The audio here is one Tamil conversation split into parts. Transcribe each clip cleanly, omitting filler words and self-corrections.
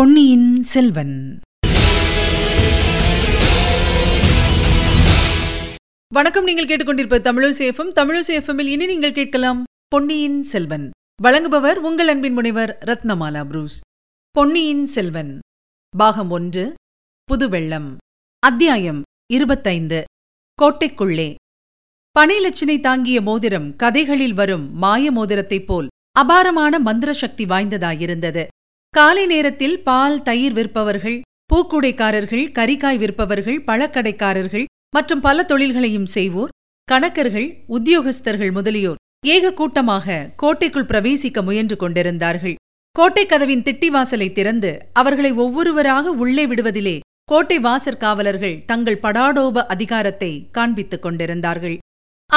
பொன்னியின் செல்வன். வணக்கம். நீங்கள் கேட்டுக்கொண்டிருப்பது தமிழசேஃபம். தமிழசேஃபமில் இனி நீங்கள் கேட்கலாம் பொன்னியின் செல்வன். வழங்குபவர் உங்கள் அன்பின் முனைவர் ரத்னமாலா புரூஸ். பொன்னியின் செல்வன் பாகம் 1, புதுவெள்ளம். அத்தியாயம் 25, கோட்டைக்குள்ளே. பனைலட்சினை தாங்கிய மோதிரம் கதைகளில் வரும் மாய மோதிரத்தைப் போல் அபாரமான மந்திர சக்தி வாய்ந்ததாயிருந்தது. காலை நேரத்தில் பால் தயிர் விற்பவர்கள், பூக்குடைக்காரர்கள், கறிக்காய் விற்பவர்கள், பழக்கடைக்காரர்கள் மற்றும் பல தொழில்களையும் செய்வோர், கணக்கர்கள், உத்தியோகஸ்தர்கள் முதலியோர் ஏக கூட்டமாக கோட்டைக்குள் பிரவேசிக்க முயன்று கொண்டிருந்தார்கள். கோட்டைக் கதவின் திட்டிவாசலை திறந்து அவர்களை ஒவ்வொருவராக உள்ளே விடுவதிலே கோட்டை வாசற் காவலர்கள் தங்கள் படாடோப அதிகாரத்தை காண்பித்துக் கொண்டிருந்தார்கள்.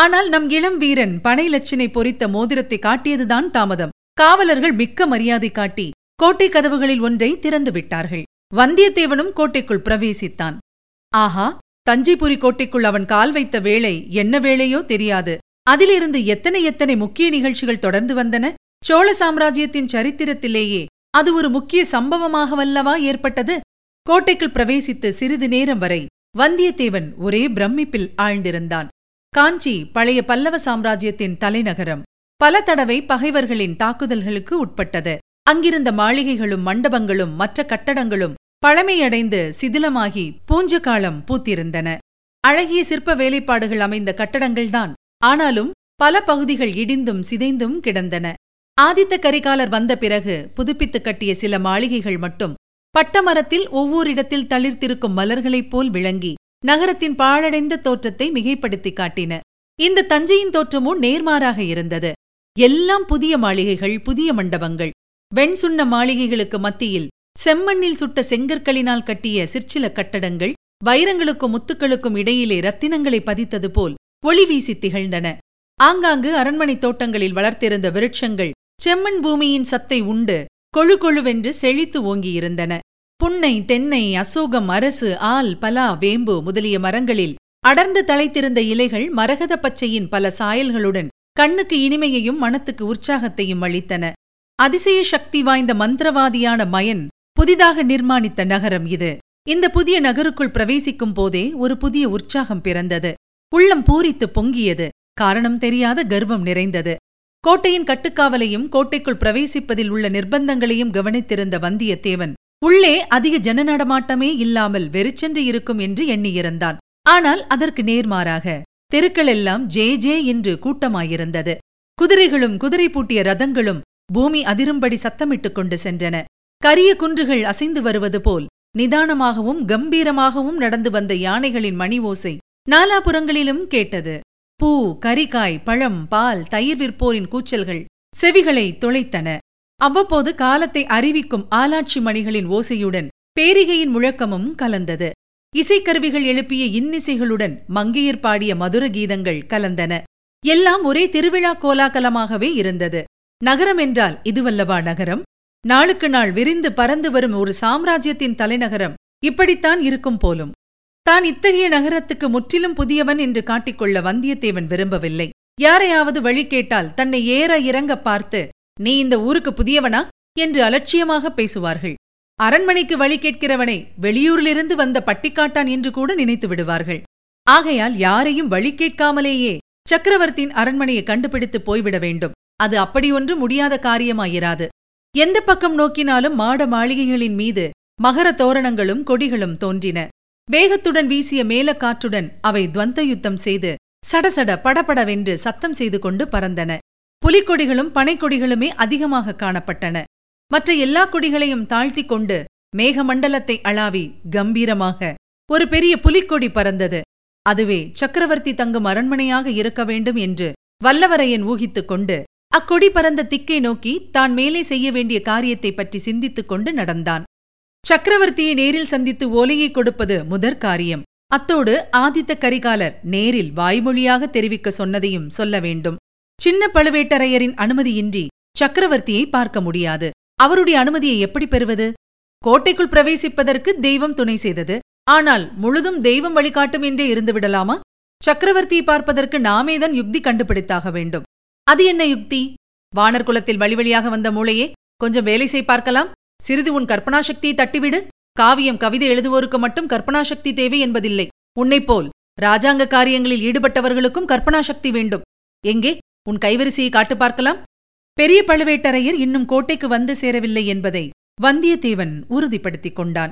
ஆனால் நம் இளம் வீரன் பனைலட்சினை பொறித்த மோதிரத்தை காட்டியதுதான் தாமதம். காவலர்கள் மிக்க மரியாதை காட்டி கோட்டை கதவுகளில் ஒன்றை திறந்துவிட்டார்கள். வந்தியத்தேவனும் கோட்டைக்குள் பிரவேசித்தான். ஆஹா, தஞ்சைபுரி கோட்டைக்குள் அவன் கால் வைத்த வேளை என்ன வேளையோ தெரியாது. அதிலிருந்து எத்தனை எத்தனை முக்கிய நிகழ்ச்சிகள் தொடர்ந்து வந்தன. சோழ சாம்ராஜ்யத்தின் சரித்திரத்திலேயே அது ஒரு முக்கிய சம்பவமாகவல்லவா ஏற்பட்டது. கோட்டைக்குள் பிரவேசித்து சிறிது நேரம் வரை வந்தியத்தேவன் ஒரே பிரமிப்பில் ஆழ்ந்திருந்தான். காஞ்சி பழைய பல்லவ சாம்ராஜ்யத்தின் தலைநகரம் பல தடவை பகைவர்களின் தாக்குதல்களுக்கு உட்பட்டது. அங்கிருந்த மாளிகைகளும் மண்டபங்களும் மற்ற கட்டடங்களும் பழமையடைந்து சிதிலமாகி பூஞ்சகாலம் பூத்திருந்தன. அழகிய சிற்ப வேலைப்பாடுகள் அமைந்த கட்டடங்கள்தான், ஆனாலும் பல பகுதிகள் இடிந்தும் சிதைந்தும் கிடந்தன. ஆதித்த கரிகாலர் வந்த பிறகு புதுப்பித்து கட்டிய சில மாளிகைகள் மட்டும் பட்டமரத்தில் ஒவ்வொரிடத்தில் தளிர்த்திருக்கும் மலர்களைப் போல் விளங்கி நகரத்தின் பாழடைந்த தோற்றத்தை மிகைப்படுத்தி காட்டின. இந்த தஞ்சையின் தோற்றமும் நேர்மாறாக இருந்தது. எல்லாம் புதிய மாளிகைகள், புதிய மண்டபங்கள். வெண் சுண்ண மாளிகைகளுக்கு மத்தியில் செம்மண்ணில் சுட்ட செங்கற்களினால் கட்டிய சிற்சில கட்டடங்கள் வைரங்களுக்கும் முத்துக்களுக்கும் இடையிலே ரத்தினங்களை பதித்தது போல் ஒளி வீசி திகழ்ந்தன. ஆங்காங்கு அரண்மனை தோட்டங்களில் வளர்த்திருந்த விருட்சங்கள் செம்மண் பூமியின் சத்தை உண்டு கொழு கொழுவென்று செழித்து ஓங்கியிருந்தன. புன்னை, தென்னை, அசோகம், அரசு, ஆல், பலா, வேம்பு முதலிய மரங்களில் அடர்ந்து தழைத்திருந்த இலைகள் மரகத பச்சையின் பல சாயல்களுடன் கண்ணுக்கு இனிமையையும் மனத்துக்கு உற்சாகத்தையும் அளித்தன. அதிசய சக்தி வாய்ந்த மந்திரவாதியான மயன் புதிதாக நிர்மாணித்த நகரம் இது. இந்த புதிய நகருக்குள் பிரவேசிக்கும் போதே ஒரு புதிய உற்சாகம் பிறந்தது. உள்ளம் பூரித்து பொங்கியது. காரணம் தெரியாத கர்வம் நிறைந்தது. கோட்டையின் கட்டுக்காவலையும் கோட்டைக்குள் பிரவேசிப்பதில் உள்ள நிர்பந்தங்களையும் கவனித்திருந்த வந்தியத்தேவன் உள்ளே அதிக ஜனநடமாட்டமே இல்லாமல் வெறிச்சென்று இருக்கும் என்று எண்ணியிருந்தான். ஆனால் அதற்கு நேர்மாறாக தெருக்களெல்லாம் ஜே ஜே என்று கூட்டமாயிருந்தது. குதிரைகளும் குதிரை பூட்டிய ரதங்களும் பூமி அதிரும்படி சத்தமிட்டுக் கொண்டு சென்றன. கரிய குன்றுகள் அசைந்து வருவது போல் நிதானமாகவும் கம்பீரமாகவும் நடந்து வந்த யானைகளின் மணி ஓசை நாலாபுறங்களிலும் கேட்டது. பூ, கறிக்காய், பழம், பால், தயிர் விற்போரின் கூச்சல்கள் செவிகளை தொலைத்தன. அவ்வப்போது காலத்தை அறிவிக்கும் ஆலாட்சி மணிகளின் ஓசையுடன் பேரிகையின் முழக்கமும் கலந்தது. இசைக்கருவிகள் எழுப்பிய இன்னிசைகளுடன் மங்கையர் பாடிய மதுர கீதங்கள் கலந்தன. எல்லாம் ஒரே திருவிழா கோலாகலமாகவே இருந்தது. நகரம் என்றால் இதுவல்லவா நகரம்? நாளுக்கு நாள் விரிந்து பறந்து வரும் ஒரு சாம்ராஜ்யத்தின் தலைநகரம் இப்படித்தான் இருக்கும் போலும். தான் இத்தகைய நகரத்துக்கு முற்றிலும் புதியவன் என்று காட்டிக்கொள்ள வந்தியத்தேவன் விரும்பவில்லை. யாரையாவது வழி கேட்டால் தன்னை ஏற இறங்க பார்த்து, நீ இந்த ஊருக்கு புதியவனா என்று அலட்சியமாக பேசுவார்கள். அரண்மனைக்கு வழி கேட்கிறவனை வெளியூரிலிருந்து வந்த பட்டிக்காட்டான் என்று கூட நினைத்து விடுவார்கள். ஆகையால் யாரையும் வழி கேட்காமலேயே சக்கரவர்த்தியின் அரண்மனையை கண்டுபிடித்து போய்விட வேண்டும். அது அப்படியொன்று முடியாத காரியமாயிராது. எந்த பக்கம் நோக்கினாலும் மாட மாளிகைகளின் மீது மகர தோரணங்களும் கொடிகளும் தோன்றின. வேகத்துடன் வீசிய மேலக்காற்றுடன் அவை துவந்த யுத்தம் செய்து சடசட படபடவென்று சத்தம் செய்து கொண்டு பறந்தன. புலிக்கொடிகளும் பனைக்கொடிகளுமே அதிகமாக காணப்பட்டன. மற்ற எல்லா கொடிகளையும் தாழ்த்தி கொண்டு மேகமண்டலத்தை அளாவி கம்பீரமாக ஒரு பெரிய புலிக்கொடி பறந்தது. அதுவே சக்கரவர்த்தி தங்கும் அரண்மனையாக இருக்க வேண்டும் என்று வல்லவரையன் ஊகித்துக் கொண்டு அக்கொடி பறந்த திக்கை நோக்கி தான் மேலே செய்ய வேண்டிய காரியத்தை பற்றி சிந்தித்துக் கொண்டு நடந்தான். சக்கரவர்த்தியை நேரில் சந்தித்து ஓலையை கொடுப்பது முதற் காரியம். அத்தோடு ஆதித்த கரிகாலர் நேரில் வாய்மொழியாக தெரிவிக்க சொன்னதையும் சொல்ல வேண்டும். சின்ன பழுவேட்டரையரின் அனுமதியின்றி சக்கரவர்த்தியை பார்க்க முடியாது. அவருடைய அனுமதியை எப்படி பெறுவது? கோட்டைக்குள் பிரவேசிப்பதற்கு தெய்வம் துணை செய்தது. ஆனால் முழுதும் தெய்வம் வழிகாட்டும் என்றே இருந்துவிடலாமா? சக்கரவர்த்தியை பார்ப்பதற்கு நாமேதான் யுக்தி கண்டுபிடித்தாக வேண்டும். அது என்ன யுக்தி? வானர் குலத்தில் வழிவழியாக வந்த மூளையே, கொஞ்சம் வேலை செய் பார்க்கலாம். சிறிது உன் கற்பனா சக்தியை தட்டிவிடு. காவியம் கவிதை எழுதுவோருக்கு மட்டும் கற்பனா சக்தி தேவை என்பதில்லை. உன்னைப்போல் ராஜாங்க காரியங்களில் ஈடுபட்டவர்களுக்கும் கற்பனா சக்தி வேண்டும். எங்கே உன் கைவரிசையை காட்டு பார்க்கலாம். பெரிய பழுவேட்டரையர் இன்னும் கோட்டைக்கு வந்து சேரவில்லை என்பதை வந்தியத்தேவன் உறுதிப்படுத்திக் கொண்டான்.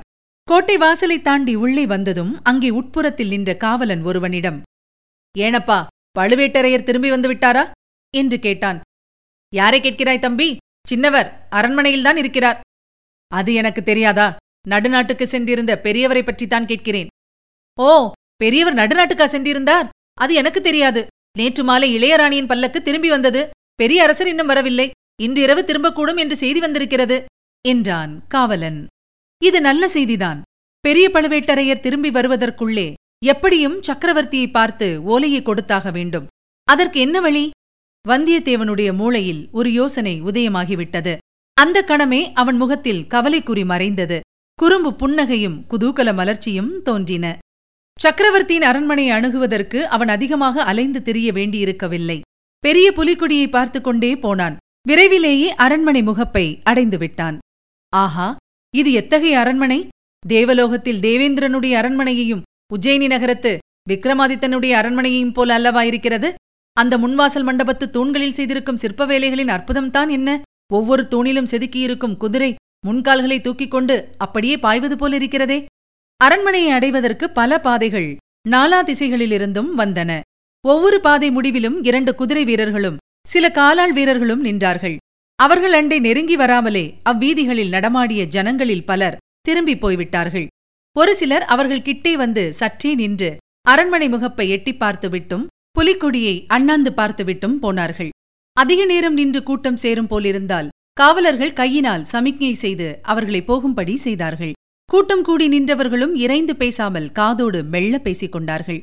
கோட்டை வாசலை தாண்டி உள்ளே வந்ததும் அங்கே உட்புறத்தில் நின்ற காவலன் ஒருவனிடம், "ஏனப்பா, பழுவேட்டரையர் திரும்பி வந்துவிட்டாரா?" என்று கேட்டான். "யாரை கேட்கிறாய் தம்பி? சின்னவர் அரண்மனையில்தான் இருக்கிறார்." "அது எனக்கு தெரியாதா? நடுநாட்டுக்கு சென்றிருந்த பெரியவரை பற்றித்தான் கேட்கிறேன்." "ஓ, பெரியவர் நடுநாட்டுக்கா சென்றிருந்தார்? அது எனக்கு தெரியாது. நேற்று மாலை இளையராணியின் பல்லக்கு திரும்பி வந்தது. பெரிய அரசர் இன்னும் வரவில்லை. இன்றிரவு திரும்பக்கூடும் என்று செய்தி வந்திருக்கிறது" என்றான் காவலன். இது நல்ல செய்திதான். பெரிய பழுவேட்டரையர் திரும்பி வருவதற்குள்ளே எப்படியும் சக்கரவர்த்தியை பார்த்து ஓலையை கொடுத்தாக வேண்டும். அதற்கு என்ன வழி? வந்தியத்தேவனுடைய மூளையில் ஒரு யோசனை உதயமாகிவிட்டது. அந்த கணமே அவன் முகத்தில் கவலைக்குறி மறைந்தது. குறும்பு புன்னகையும் குதூகல மலர்ச்சியும் தோன்றின. சக்கரவர்த்தியின் அரண்மனையை அணுகுவதற்கு அவன் அதிகமாக அலைந்து திரிய வேண்டியிருக்கவில்லை. பெரிய புலிக்குடியை பார்த்து கொண்டே போனான். விரைவிலேயே அரண்மனை முகப்பை அடைந்துவிட்டான். ஆஹா, இது எத்தகைய அரண்மனை! தேவலோகத்தில் தேவேந்திரனுடைய அரண்மனையையும் உஜ்ஜயினி நகரத்து விக்ரமாதித்தனுடைய அரண்மனையையும் போல அல்லவா இருக்கிறது? அந்த முன்வாசல் மண்டபத்து தூண்களில் செய்திருக்கும் சிற்ப வேலைகளின் அற்புதம்தான் என்ன! ஒவ்வொரு தூணிலும் செதுக்கியிருக்கும் குதிரை முன்கால்களை தூக்கிக் கொண்டு அப்படியே பாய்வது போலிருக்கிறதே. அரண்மனையை அடைவதற்கு பல பாதைகள் நாலா திசைகளிலிருந்தும் வந்தன. ஒவ்வொரு பாதை முடிவிலும் 2 குதிரை வீரர்களும் சில காலாள் வீரர்களும் நின்றார்கள். அவர்கள் அண்டை நெருங்கி வராமலே அவ்வீதிகளில் நடமாடிய ஜனங்களில் பலர் திரும்பி போய்விட்டார்கள். ஒரு சிலர் அவர்கள் கிட்டே வந்து சற்றே நின்று அரண்மனை முகப்பை எட்டி பார்த்துவிட்டும் புலிக்கொடியை அண்ணாந்து பார்த்துவிட்டும் போனார்கள். அதிக நேரம் நின்று கூட்டம் சேரும் போலிருந்தால் காவலர்கள் கையினால் சமிக்ஞை செய்து அவர்களை போகும்படி செய்தார்கள். கூட்டம் கூடி நின்றவர்களும் இறைந்து பேசாமல் காதோடு மெல்ல பேசிக் கொண்டார்கள்.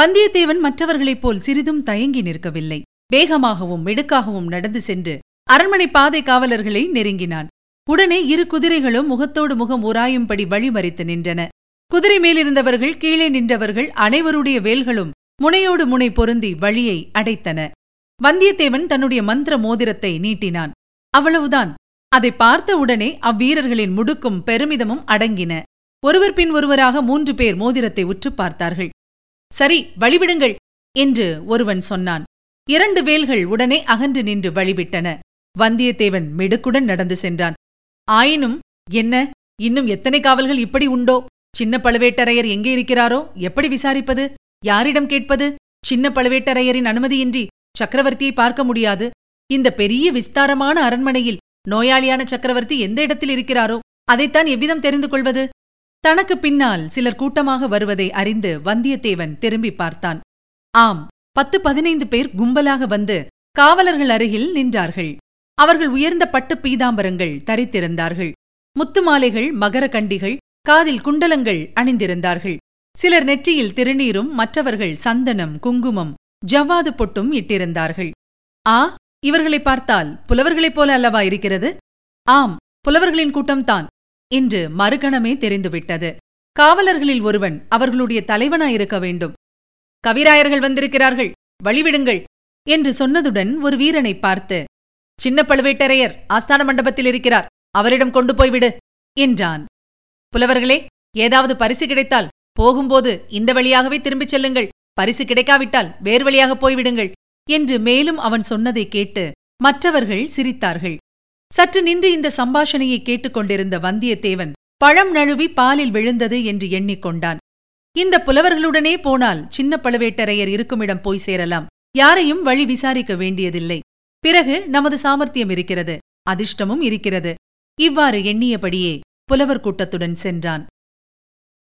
வந்தியத்தேவன் மற்றவர்களைப் போல் சிறிதும் தயங்கி நிற்கவில்லை. வேகமாகவும் மிடுக்காகவும் நடந்து சென்று அரண்மனை பாதை காவலர்களை நெருங்கினான். உடனே 2 குதிரைகளும் முகத்தோடு முகம் உராயும்படி வழிமறித்து நின்றன. குதிரை மேலிருந்தவர்கள், கீழே நின்றவர்கள் அனைவருடைய வேல்களும் முனையோடு முனை பொருந்தி வழியை அடைத்தன. வந்தியத்தேவன் தன்னுடைய மந்திர மோதிரத்தை நீட்டினான். அவ்வளவுதான். அதை பார்த்த உடனே அவ்வீரர்களின் முடுக்கும் பெருமிதமும் அடங்கின. ஒருவர் பின் ஒருவராக 3 பேர் மோதிரத்தை உற்று பார்த்தார்கள். "சரி, வழிவிடுங்கள்" என்று ஒருவன் சொன்னான். 2 வேல்கள் உடனே அகன்று நின்று வழிவிட்டன. வந்தியத்தேவன் மிடுக்குடன் நடந்து சென்றான். ஆயினும் என்ன, இன்னும் எத்தனை காவல்கள் இப்படி உண்டோ? சின்ன பழுவேட்டரையர் எங்கே இருக்கிறாரோ? எப்படி விசாரிப்பது? யாரிடம் கேட்பது? சின்ன பழுவேட்டரையரின் அனுமதியின்றி சக்கரவர்த்தியை பார்க்க முடியாது. இந்த பெரிய விஸ்தாரமான அரண்மனையில் நோயாளியான சக்கரவர்த்தி எந்த இடத்தில் இருக்கிறாரோ அதைத்தான் எவ்விதம் தெரிந்து கொள்வது? தனக்கு பின்னால் சிலர் கூட்டமாக வருவதை அறிந்து வந்தியத்தேவன் திரும்பி பார்த்தான். ஆம், 10-15 பேர் கும்பலாக வந்து காவலர்கள் அருகில் நின்றார்கள். அவர்கள் உயர்ந்த பட்டு பீதாம்பரங்கள் தரித்திருந்தார்கள். முத்துமாலைகள், மகர கண்டிகள், காதில் குண்டலங்கள் அணிந்திருந்தார்கள். சிலர் நெற்றியில் திருநீரும் மற்றவர்கள் சந்தனம், குங்குமம், ஜவ்வாது பொட்டும் இட்டிருந்தார்கள். ஆ, இவர்களை பார்த்தால் புலவர்களைப் போல அல்லவா இருக்கிறது? ஆம், புலவர்களின் கூட்டம்தான் என்று மறுகணமே தெரிந்துவிட்டது. காவலர்களில் ஒருவன் அவர்களுடைய தலைவனாயிருக்க வேண்டும். "கவிராயர்கள் வந்திருக்கிறார்கள், வழிவிடுங்கள்" என்று சொன்னதுடன் ஒரு வீரனை பார்த்து, "சின்ன பழுவேட்டரையர் ஆஸ்தான மண்டபத்தில் இருக்கிறார், அவரிடம் கொண்டு போய்விடு" என்றான். "புலவர்களே, ஏதாவது பரிசு கிடைத்தால் போகும்போது இந்த வழியாகவே திரும்பிச் செல்லுங்கள். பரிசு கிடைக்காவிட்டால் வேறு வழியாக போய்விடுங்கள்" என்று மேலும் அவன் சொன்னதை கேட்டு மற்றவர்கள் சிரித்தார்கள். சற்று நின்று இந்த சம்பாஷணையை கேட்டுக்கொண்டிருந்த வந்தியத்தேவன் பழம் நழுவி பாலில் விழுந்தது என்று எண்ணிக்கொண்டான். இந்த புலவர்களுடனே போனால் சின்ன பழுவேட்டரையர் இருக்குமிடம் போய் சேரலாம். யாரையும் வழி விசாரிக்க வேண்டியதில்லை. பிறகு நமது சாமர்த்தியம் இருக்கிறது, அதிர்ஷ்டமும் இருக்கிறது. இவ்வாறு எண்ணியபடியே புலவர் கூட்டத்துடன் சென்றான்.